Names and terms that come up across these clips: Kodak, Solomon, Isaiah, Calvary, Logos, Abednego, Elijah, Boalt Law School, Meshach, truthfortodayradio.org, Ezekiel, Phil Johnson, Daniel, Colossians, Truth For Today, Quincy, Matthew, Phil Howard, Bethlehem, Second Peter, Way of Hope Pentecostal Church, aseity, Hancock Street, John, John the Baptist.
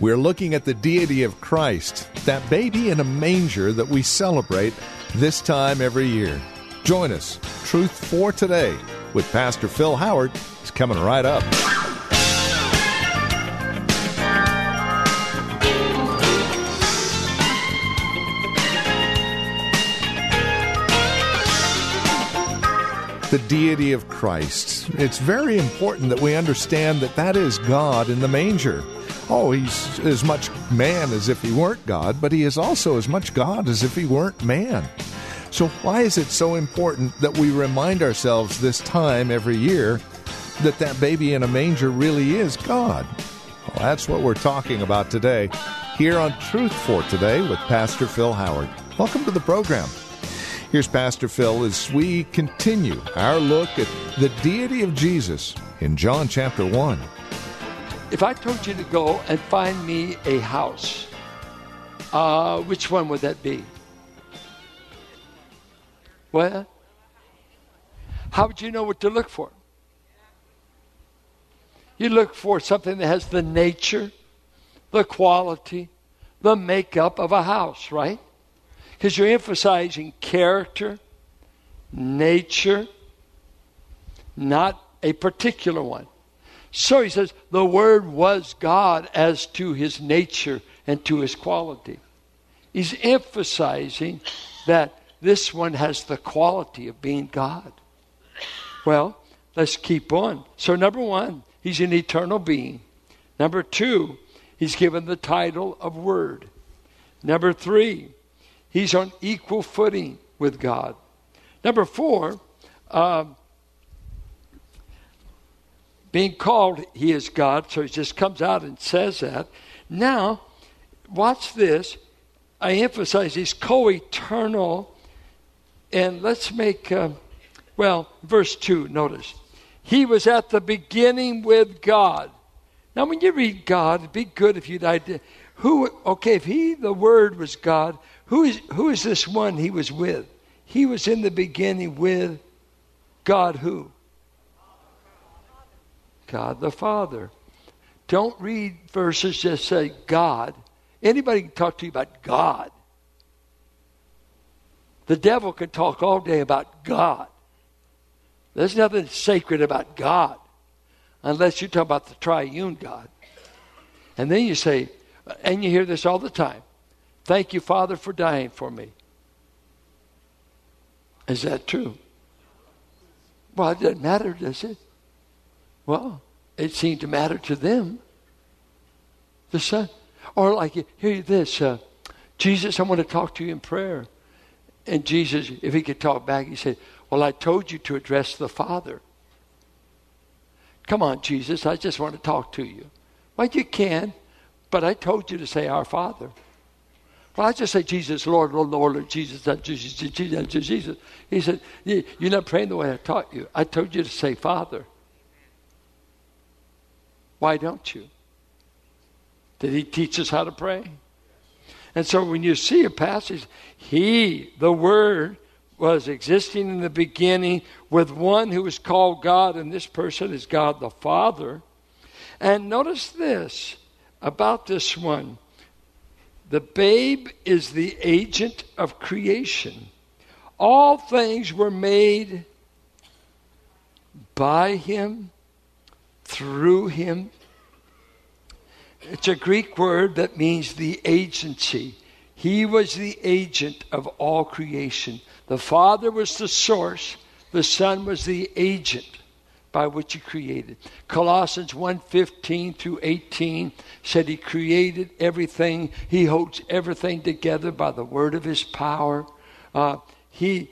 We're looking at the deity of Christ, that baby in a manger that we celebrate this time every year. Join us, Truth For Today, with Pastor Phil Howard. It's coming right up. The deity of Christ. It's very important that we understand that that is God in the manger. Oh, he's as much man as if he weren't God, but he is also as much God as if he weren't man. So why is it so important that we remind ourselves this time every year that that baby in a manger really is God? Well, that's what we're talking about today here on Truth For Today with Pastor Phil Howard. Welcome to the program. Here's Pastor Phil as we continue our look at the deity of Jesus in John chapter 1. If I told you to go and find me a house, which one would that be? Well, how would you know what to look for? You look for something that has the nature, the quality, the makeup of a house, right? Because you're emphasizing character, nature, not a particular one. So he says, the Word was God as to his nature and to his quality. He's emphasizing that this one has the quality of being God. Well, let's keep on. So number one, he's an eternal being. Number two, he's given the title of Word. Number three, he's on equal footing with God. Number four, being called, he is God, so he just comes out and says that. Now, watch this. I emphasize he's co-eternal. And let's make, verse 2, notice. He was at the beginning with God. Now, when you read God, it'd be good if you'd if he, the Word, was God, who is this one he was with? He was in the beginning with God who? God the Father. Don't read verses that say God. Anybody can talk to you about God. The devil can talk all day about God. There's nothing sacred about God unless you talk about the triune God. And then you say, and you hear this all the time, thank you, Father, for dying for me. Is that true? Well, it doesn't matter, does it? Well, it seemed to matter to them. The Son. Or like, hear this, Jesus, I want to talk to you in prayer. And Jesus, if he could talk back, he said, well, I told you to address the Father. Come on, Jesus, I just want to talk to you. Well, you can, but I told you to say our Father. Well, I just say, Jesus, Lord, Lord, Lord, Lord, Jesus, Jesus, Jesus, Jesus. He said, you're not praying the way I taught you. I told you to say Father. Why don't you? Did he teach us how to pray? And so when you see a passage, he, the Word, was existing in the beginning with one who is called God, and this person is God the Father. And notice this about this one. The babe is the agent of creation. All things were made by him, through him. It's a Greek word that means the agency. He was the agent of all creation. The Father was the source. The Son was the agent by which he created. Colossians 1:15 through 18 said he created everything. He holds everything together by the word of his power. He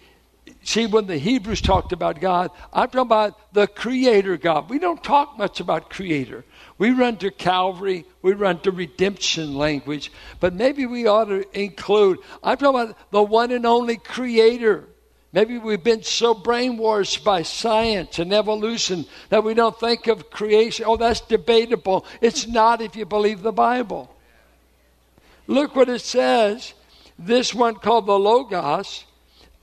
See, when the Hebrews talked about God, I'm talking about the Creator God. We don't talk much about Creator. We run to Calvary. We run to redemption language. But maybe we ought to include, I'm talking about the one and only Creator. Maybe we've been so brainwashed by science and evolution that we don't think of creation. Oh, that's debatable. It's not if you believe the Bible. Look what it says. This one called the Logos.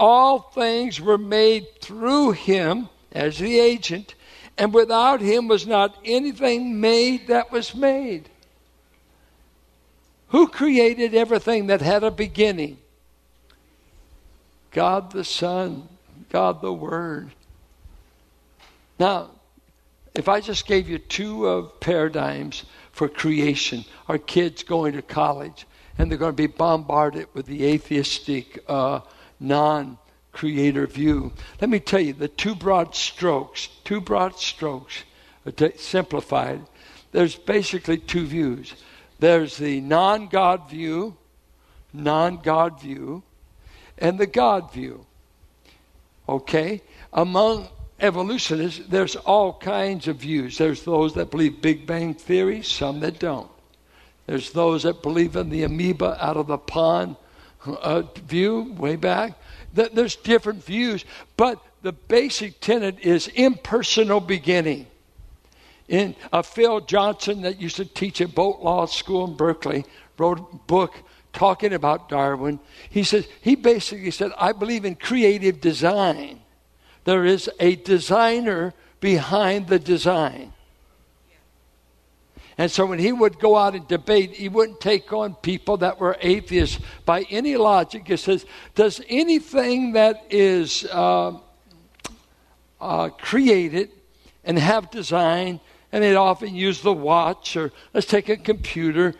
All things were made through him as the agent, and without him was not anything made that was made. Who created everything that had a beginning? God the Son, God the Word. Now, if I just gave you two of paradigms for creation, our kids going to college, and they're going to be bombarded with the atheistic, non-creator view. Let me tell you, the two broad strokes, simplified, there's basically two views. There's the non-God view, and the God view. Okay? Among evolutionists, there's all kinds of views. There's those that believe Big Bang Theory, some that don't. There's those that believe in the amoeba out of the pond view, way back. There's different views, but the basic tenet is impersonal beginning. In Phil Johnson that used to teach at Boalt Law School in Berkeley wrote a book talking about Darwin. He basically said, I believe in creative design. There is a designer behind the design. And so when he would go out and debate, he wouldn't take on people that were atheists by any logic. He says, does anything that is created and have design, and they'd often use the watch, or let's take a computer,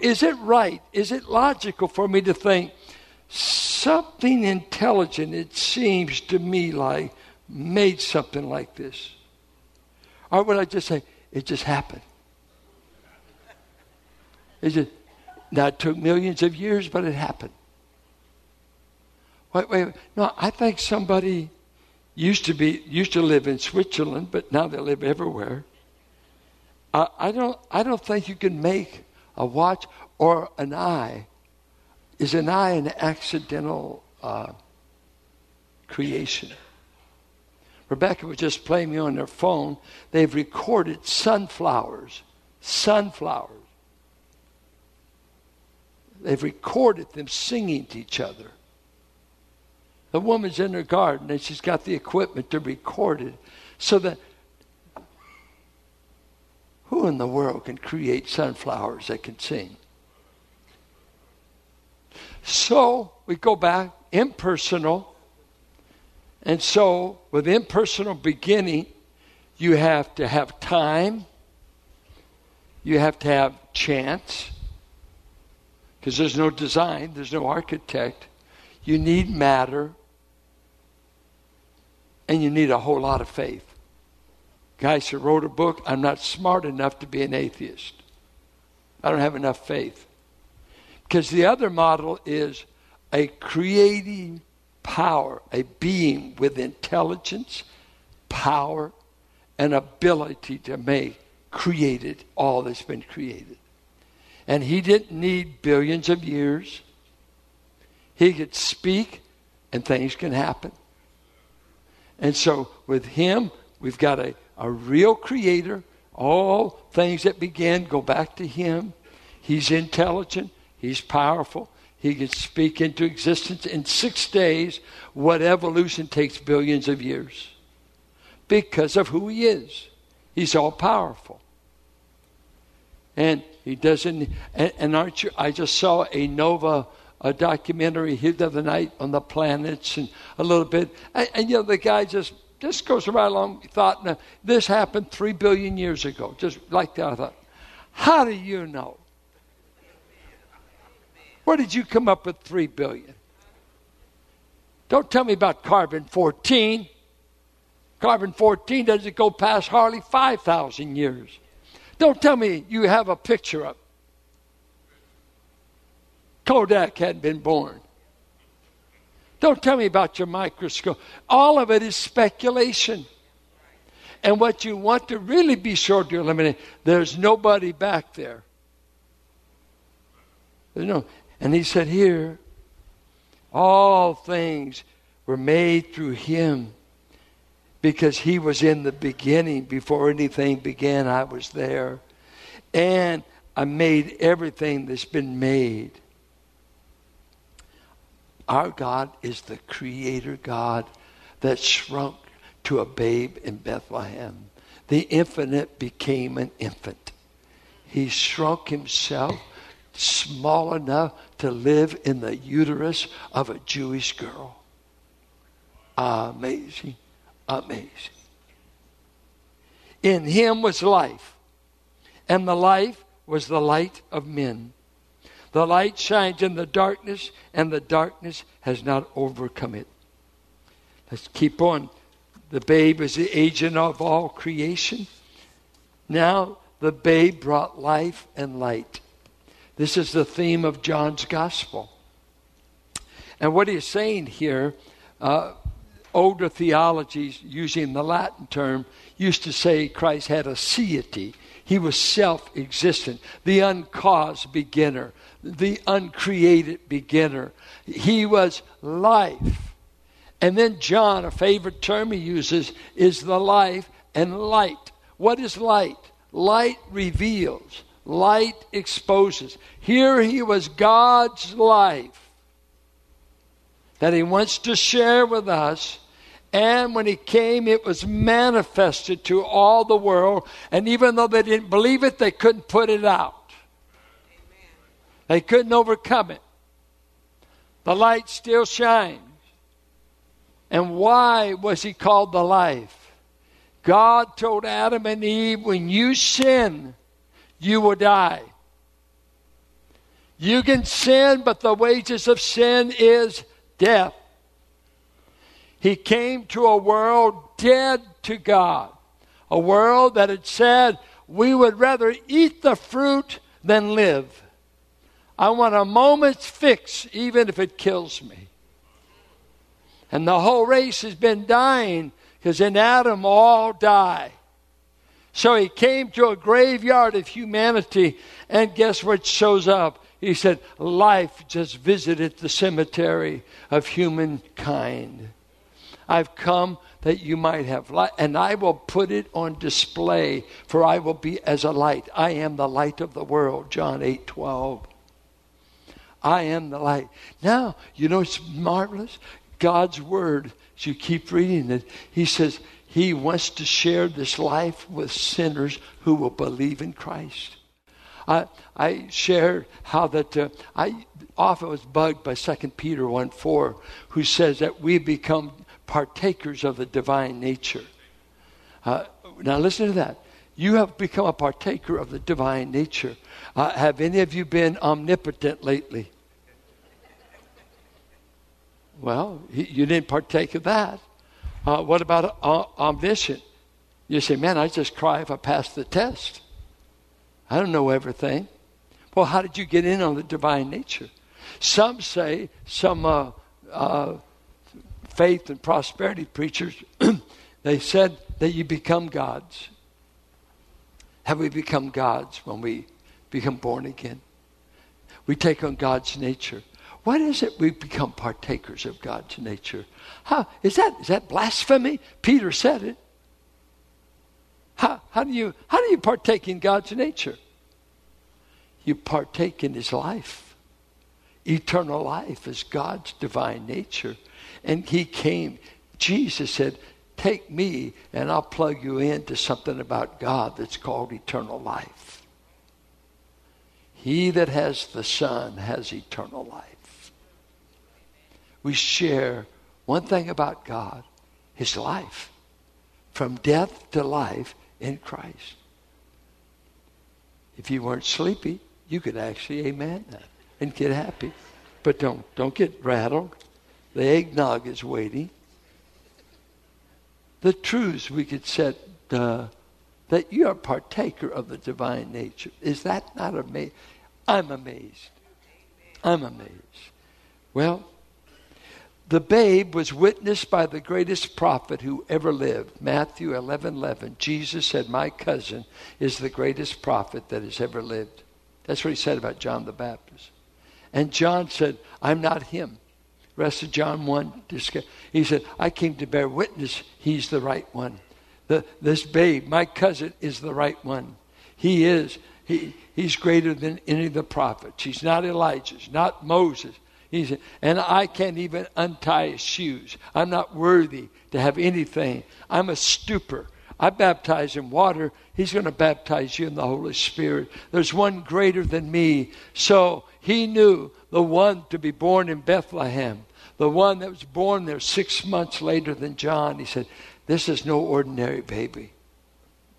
is it right? Is it logical for me to think something intelligent, it seems to me like, made something like this? Or would I just say, it just happened? Now, it took millions of years, but it happened. Wait. No, I think somebody used to live in Switzerland, but now they live everywhere. I don't think you can make a watch or an eye. Is an eye an accidental creation? Rebecca was just playing me on their phone. They've recorded sunflowers. They've recorded them singing to each other. The woman's in her garden and she's got the equipment to record it. So that who in the world can create sunflowers that can sing? So we go back, impersonal. And so with impersonal beginning, you have to have time. You have to have chance. Because there's no design, there's no architect. You need matter, and you need a whole lot of faith. Guys who wrote a book, I'm not smart enough to be an atheist. I don't have enough faith. Because the other model is a creating power, a being with intelligence, power, and ability to make created all that's been created. And he didn't need billions of years. He could speak and things can happen. And so with him, we've got a real creator. All things that began go back to him. He's intelligent. He's powerful. He can speak into existence in 6 days what evolution takes billions of years because of who he is. He's all powerful. And he doesn't, and aren't you, I just saw a Nova documentary here the other night on the planets and a little bit. And you know, the guy just goes right along, thought, now, this happened 3 billion years ago. Just like that, I thought, how do you know? Where did you come up with 3 billion? Don't tell me about carbon 14. Carbon 14 doesn't go past hardly 5,000 years. Don't tell me you have a picture of Kodak hadn't been born. Don't tell me about your microscope. All of it is speculation. And what you want to really be sure to eliminate, there's nobody back there. No. And he said here, all things were made through him, because he was in the beginning. Before anything began, I was there. And I made everything that's been made. Our God is the creator God that shrunk to a babe in Bethlehem. The infinite became an infant. He shrunk himself small enough to live in the uterus of a Jewish girl. Amazing, amazing. In him was life, and the life was the light of men. The light shines in the darkness, and the darkness has not overcome it. Let's keep on. The babe is the agent of all creation. Now the babe brought life and light. This is the theme of John's gospel. And what he's saying here, older theologies using the Latin term used to say Christ had aseity. He was self-existent, the uncaused beginner, the uncreated beginner. He was life. And then John, a favorite term he uses, is the life and light. What is light? Light reveals. Light exposes. Here he was, God's life that he wants to share with us. And when he came, it was manifested to all the world. And even though they didn't believe it, they couldn't put it out. Amen. They couldn't overcome it. The light still shines. And why was he called the life? God told Adam and Eve, when you sin, you will die. You can sin, but the wages of sin is death. He came to a world dead to God. A world that had said, we would rather eat the fruit than live. I want a moment's fix, even if it kills me. And the whole race has been dying, because in Adam all die. So he came to a graveyard of humanity, and guess what shows up? He said, life just visited the cemetery of humankind. I've come that you might have life, and I will put it on display, for I will be as a light. I am the light of the world, John 8:12. I am the light. Now, you know it's marvelous? God's word, as you keep reading it, he says he wants to share this life with sinners who will believe in Christ. I shared how that I often was bugged by Second Peter 1:4, who says that we become partakers of the divine nature. Now listen to that. You have become a partaker of the divine nature. Have any of you been omnipotent lately? Well, you didn't partake of that. What about omniscient? You say, man, I just cry if I pass the test. I don't know everything. Well, how did you get in on the divine nature? Some say, some faith and prosperity preachers, they said that you become gods. Have we become gods when we become born again? We take on God's nature. What is it we become partakers of God's nature? How is that blasphemy? Peter said it. How do you partake in God's nature? You partake in his life. Eternal life is God's divine nature. And he came. Jesus said, take me and I'll plug you into something about God that's called eternal life. He that has the Son has eternal life. We share one thing about God, his life, from death to life in Christ. If you weren't sleepy, you could actually amen that and get happy. But don't get rattled. The eggnog is waiting. The truths we could set, that you are partaker of the divine nature. Is that not amazing? I'm amazed. Well, The babe was witnessed by the greatest prophet who ever lived. Matthew 11:11. Jesus said, my cousin is the greatest prophet that has ever lived. That's what he said about John the Baptist. And John said, I'm not him. Rest of John 1. He said, I came to bear witness. He's the right one. This babe, my cousin, is the right one. He is. He's greater than any of the prophets. He's not Elijah. He's not Moses. He's, and I can't even untie his shoes. I'm not worthy to have anything. I'm a stupor. I baptize in water. He's going to baptize you in the Holy Spirit. There's one greater than me. So he knew the one to be born in Bethlehem, the one that was born there 6 months later than John. He said, this is no ordinary baby.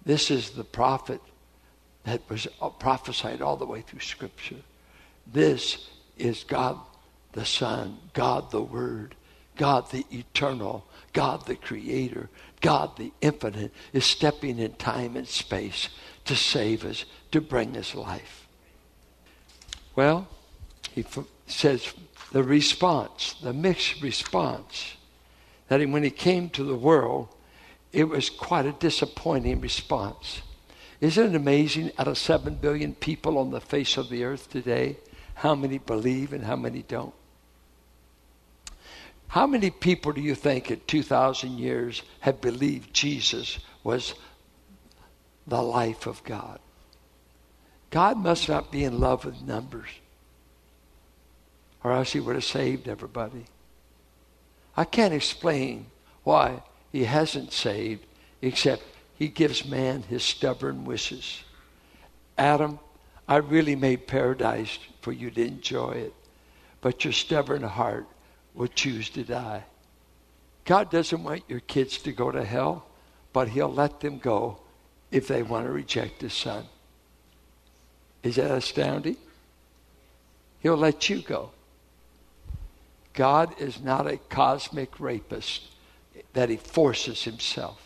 This is the prophet that was prophesied all the way through Scripture. This is God the Son, God the Word, God the Eternal, God the Creator, God the Infinite is stepping in time and space to save us, to bring us life. Well, he says the response, the mixed response, that when he came to the world, it was quite a disappointing response. Isn't it amazing, out of 7 billion people on the face of the earth today, how many believe and how many don't? How many people do you think in 2,000 years have believed Jesus was the life of God? God must not be in love with numbers, or else he would have saved everybody. I can't explain why he hasn't saved, except he gives man his stubborn wishes. Adam, I really made paradise for you to enjoy it, but your stubborn heart will choose to die. God doesn't want your kids to go to hell, but he'll let them go if they want to reject his son. Is that astounding? He'll let you go. God is not a cosmic rapist that he forces himself.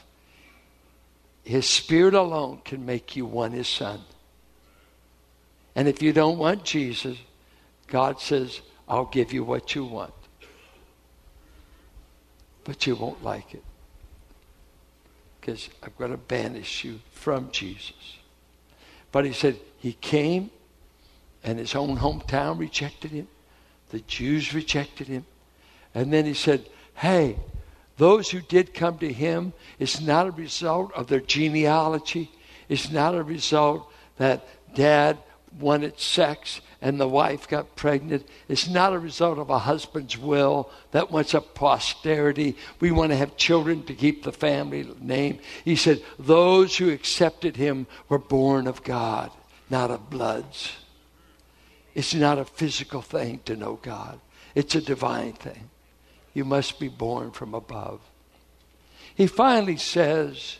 His Spirit alone can make you one his son. And if you don't want Jesus, God says, I'll give you what you want. But you won't like it, because I'm going to banish you from Jesus. But he said he came, and his own hometown rejected him. The Jews rejected him. And then he said, hey, those who did come to him, it's not a result of their genealogy. It's not a result that dad wanted sex and the wife got pregnant. It's not a result of a husband's will that wants a posterity. We want to have children to keep the family name. He said, those who accepted him were born of God, not of bloods. It's not a physical thing to know God. It's a divine thing. You must be born from above. He finally says,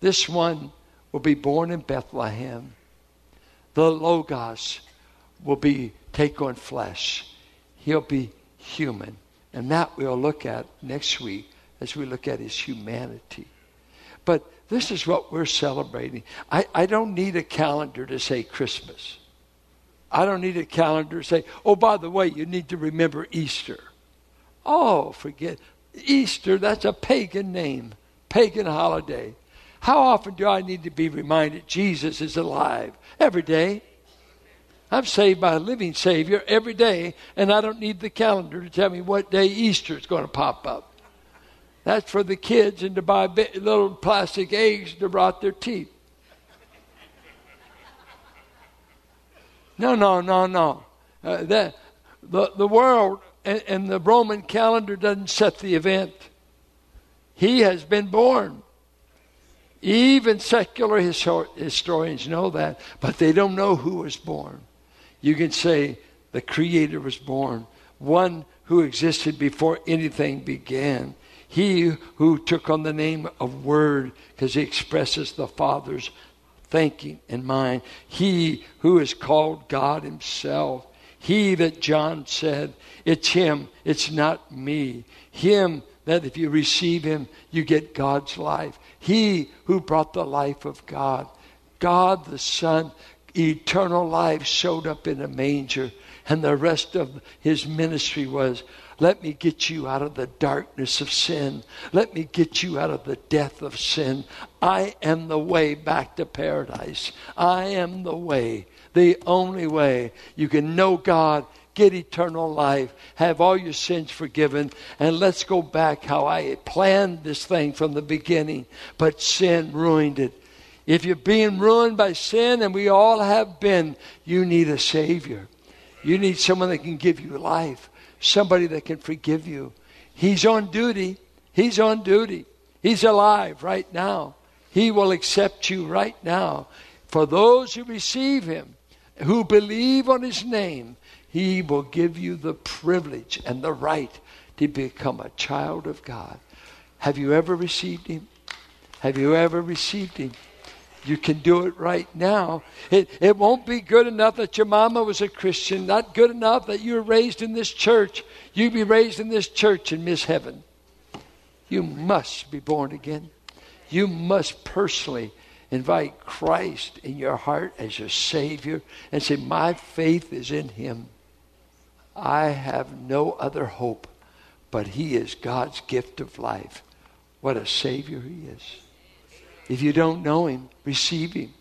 this one will be born in Bethlehem. The Logos will take on flesh. He'll be human. And that we'll look at next week as we look at his humanity. But this is what we're celebrating. I don't need a calendar to say Christmas. I don't need a calendar to say, oh, by the way, you need to remember Easter. Oh, forget Easter, that's a pagan name, pagan holiday. How often do I need to be reminded Jesus is alive? Every day. I'm saved by a living Savior every day, and I don't need the calendar to tell me what day Easter is going to pop up. That's for the kids and to buy little plastic eggs to rot their teeth. No. The world and the Roman calendar doesn't set the event. He has been born. Even secular historians know that, but they don't know who was born. You can say the Creator was born, one who existed before anything began. He who took on the name of Word, because he expresses the Father's thinking and mind. He who is called God himself. He that John said, it's him, it's not me. Him that if you receive him, you get God's life. He who brought the life of God. God the Son eternal life showed up in a manger. And the rest of his ministry was, let me get you out of the darkness of sin. Let me get you out of the death of sin. I am the way back to paradise. I am the way, the only way. You can know God, get eternal life, have all your sins forgiven, and let's go back how I planned this thing from the beginning. But sin ruined it. If you're being ruined by sin, and we all have been, you need a Savior. You need someone that can give you life. Somebody that can forgive you. He's on duty. He's on duty. He's alive right now. He will accept you right now. For those who receive him, who believe on his name, he will give you the privilege and the right to become a child of God. Have you ever received him? Have you ever received him? You can do it right now. It won't be good enough that your mama was a Christian. Not good enough that you were raised in this church. You'd be raised in this church and miss heaven. You must be born again. You must personally invite Christ in your heart as your Savior and say, my faith is in him. I have no other hope, but he is God's gift of life. What a Savior he is. If you don't know him, receive him.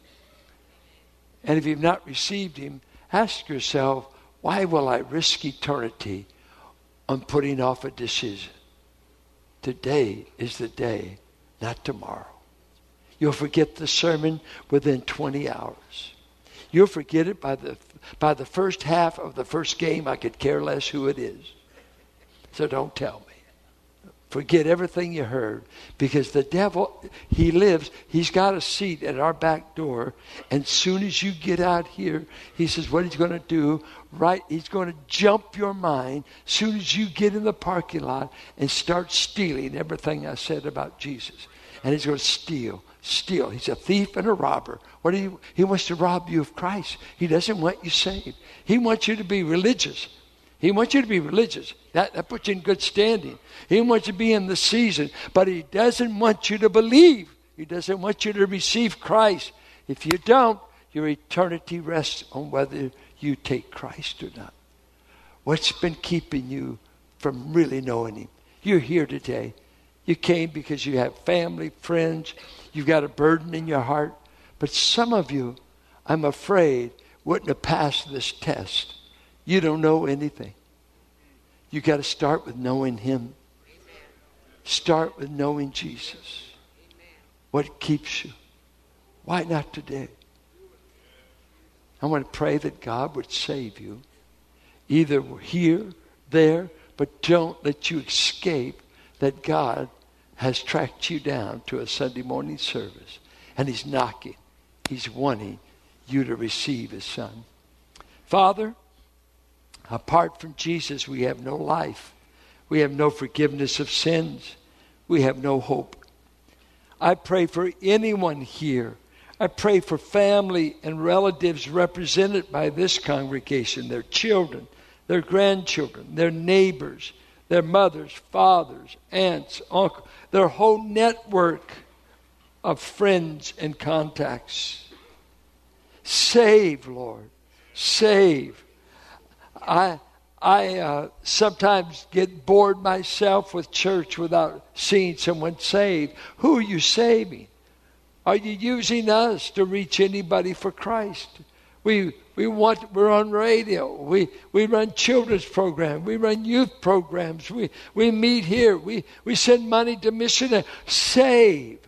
And if you've not received him, ask yourself, why will I risk eternity on putting off a decision? Today is the day, not tomorrow. You'll forget the sermon within 20 hours. You'll forget it by the first half of the first game. I could care less who it is. So don't tell me. Forget everything you heard, because the devil, he lives. He's got a seat at our back door, and soon as you get out here, he says what he's going to do, right? He's going to jump your mind soon as you get in the parking lot and start stealing everything I said about Jesus. And he's going to steal. He's a thief and a robber. He wants to rob you of Christ. He doesn't want you saved. He wants you to be religious. He wants you to be religious. That puts you in good standing. He wants you to be in the season. But he doesn't want you to believe. He doesn't want you to receive Christ. If you don't, your eternity rests on whether you take Christ or not. What's been keeping you from really knowing him? You're here today. You came because you have family, friends. You've got a burden in your heart. But some of you, I'm afraid, wouldn't have passed this test. You don't know anything. You got to start with knowing him. Start with knowing Jesus. What keeps you? Why not today? I want to pray that God would save you. Either here, there, but don't let you escape that God has tracked you down to a Sunday morning service. And he's knocking. He's wanting you to receive his son. Father, apart from Jesus, we have no life. We have no forgiveness of sins. We have no hope. I pray for anyone here. I pray for family and relatives represented by this congregation, their children, their grandchildren, their neighbors, their mothers, fathers, aunts, uncles, their whole network of friends and contacts. Save, Lord. Save. I sometimes get bored myself with church without seeing someone saved. Who are you saving? Are you using us to reach anybody for Christ? We're on radio. We run children's programs. We run youth programs. We meet here. We send money to missionaries. Save.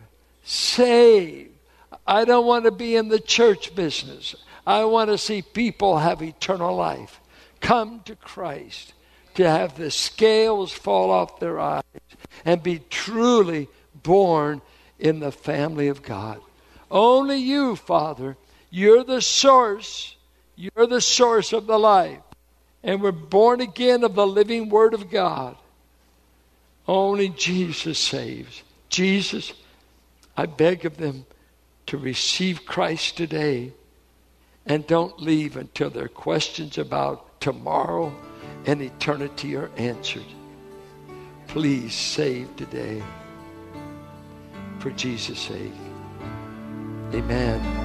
I don't want to be in the church business. I want to see people have eternal life. Come to Christ, to have the scales fall off their eyes and be truly born in the family of God. Only you, Father, you're the source. You're the source of the life. And we're born again of the living Word of God. Only Jesus saves. Jesus, I beg of them to receive Christ today and don't leave until their questions about tomorrow and eternity are answered. Please save today. For Jesus' sake. Amen.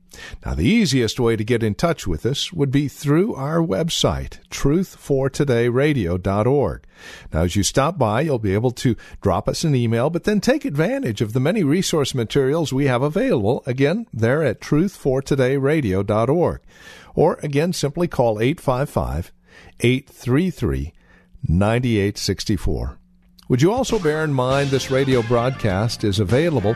Now, the easiest way to get in touch with us would be through our website, truthfortodayradio.org. Now, as you stop by, you'll be able to drop us an email, but then take advantage of the many resource materials we have available. Again, they're at truthfortodayradio.org. Or, again, simply call 855-833-9864. Would you also bear in mind this radio broadcast is available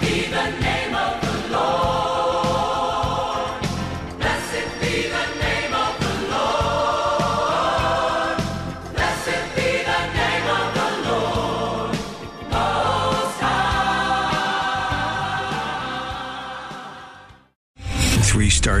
be the name of the Lord. Blessed be the name of the Lord. Blessed be the name of the Lord. Most High. Three-star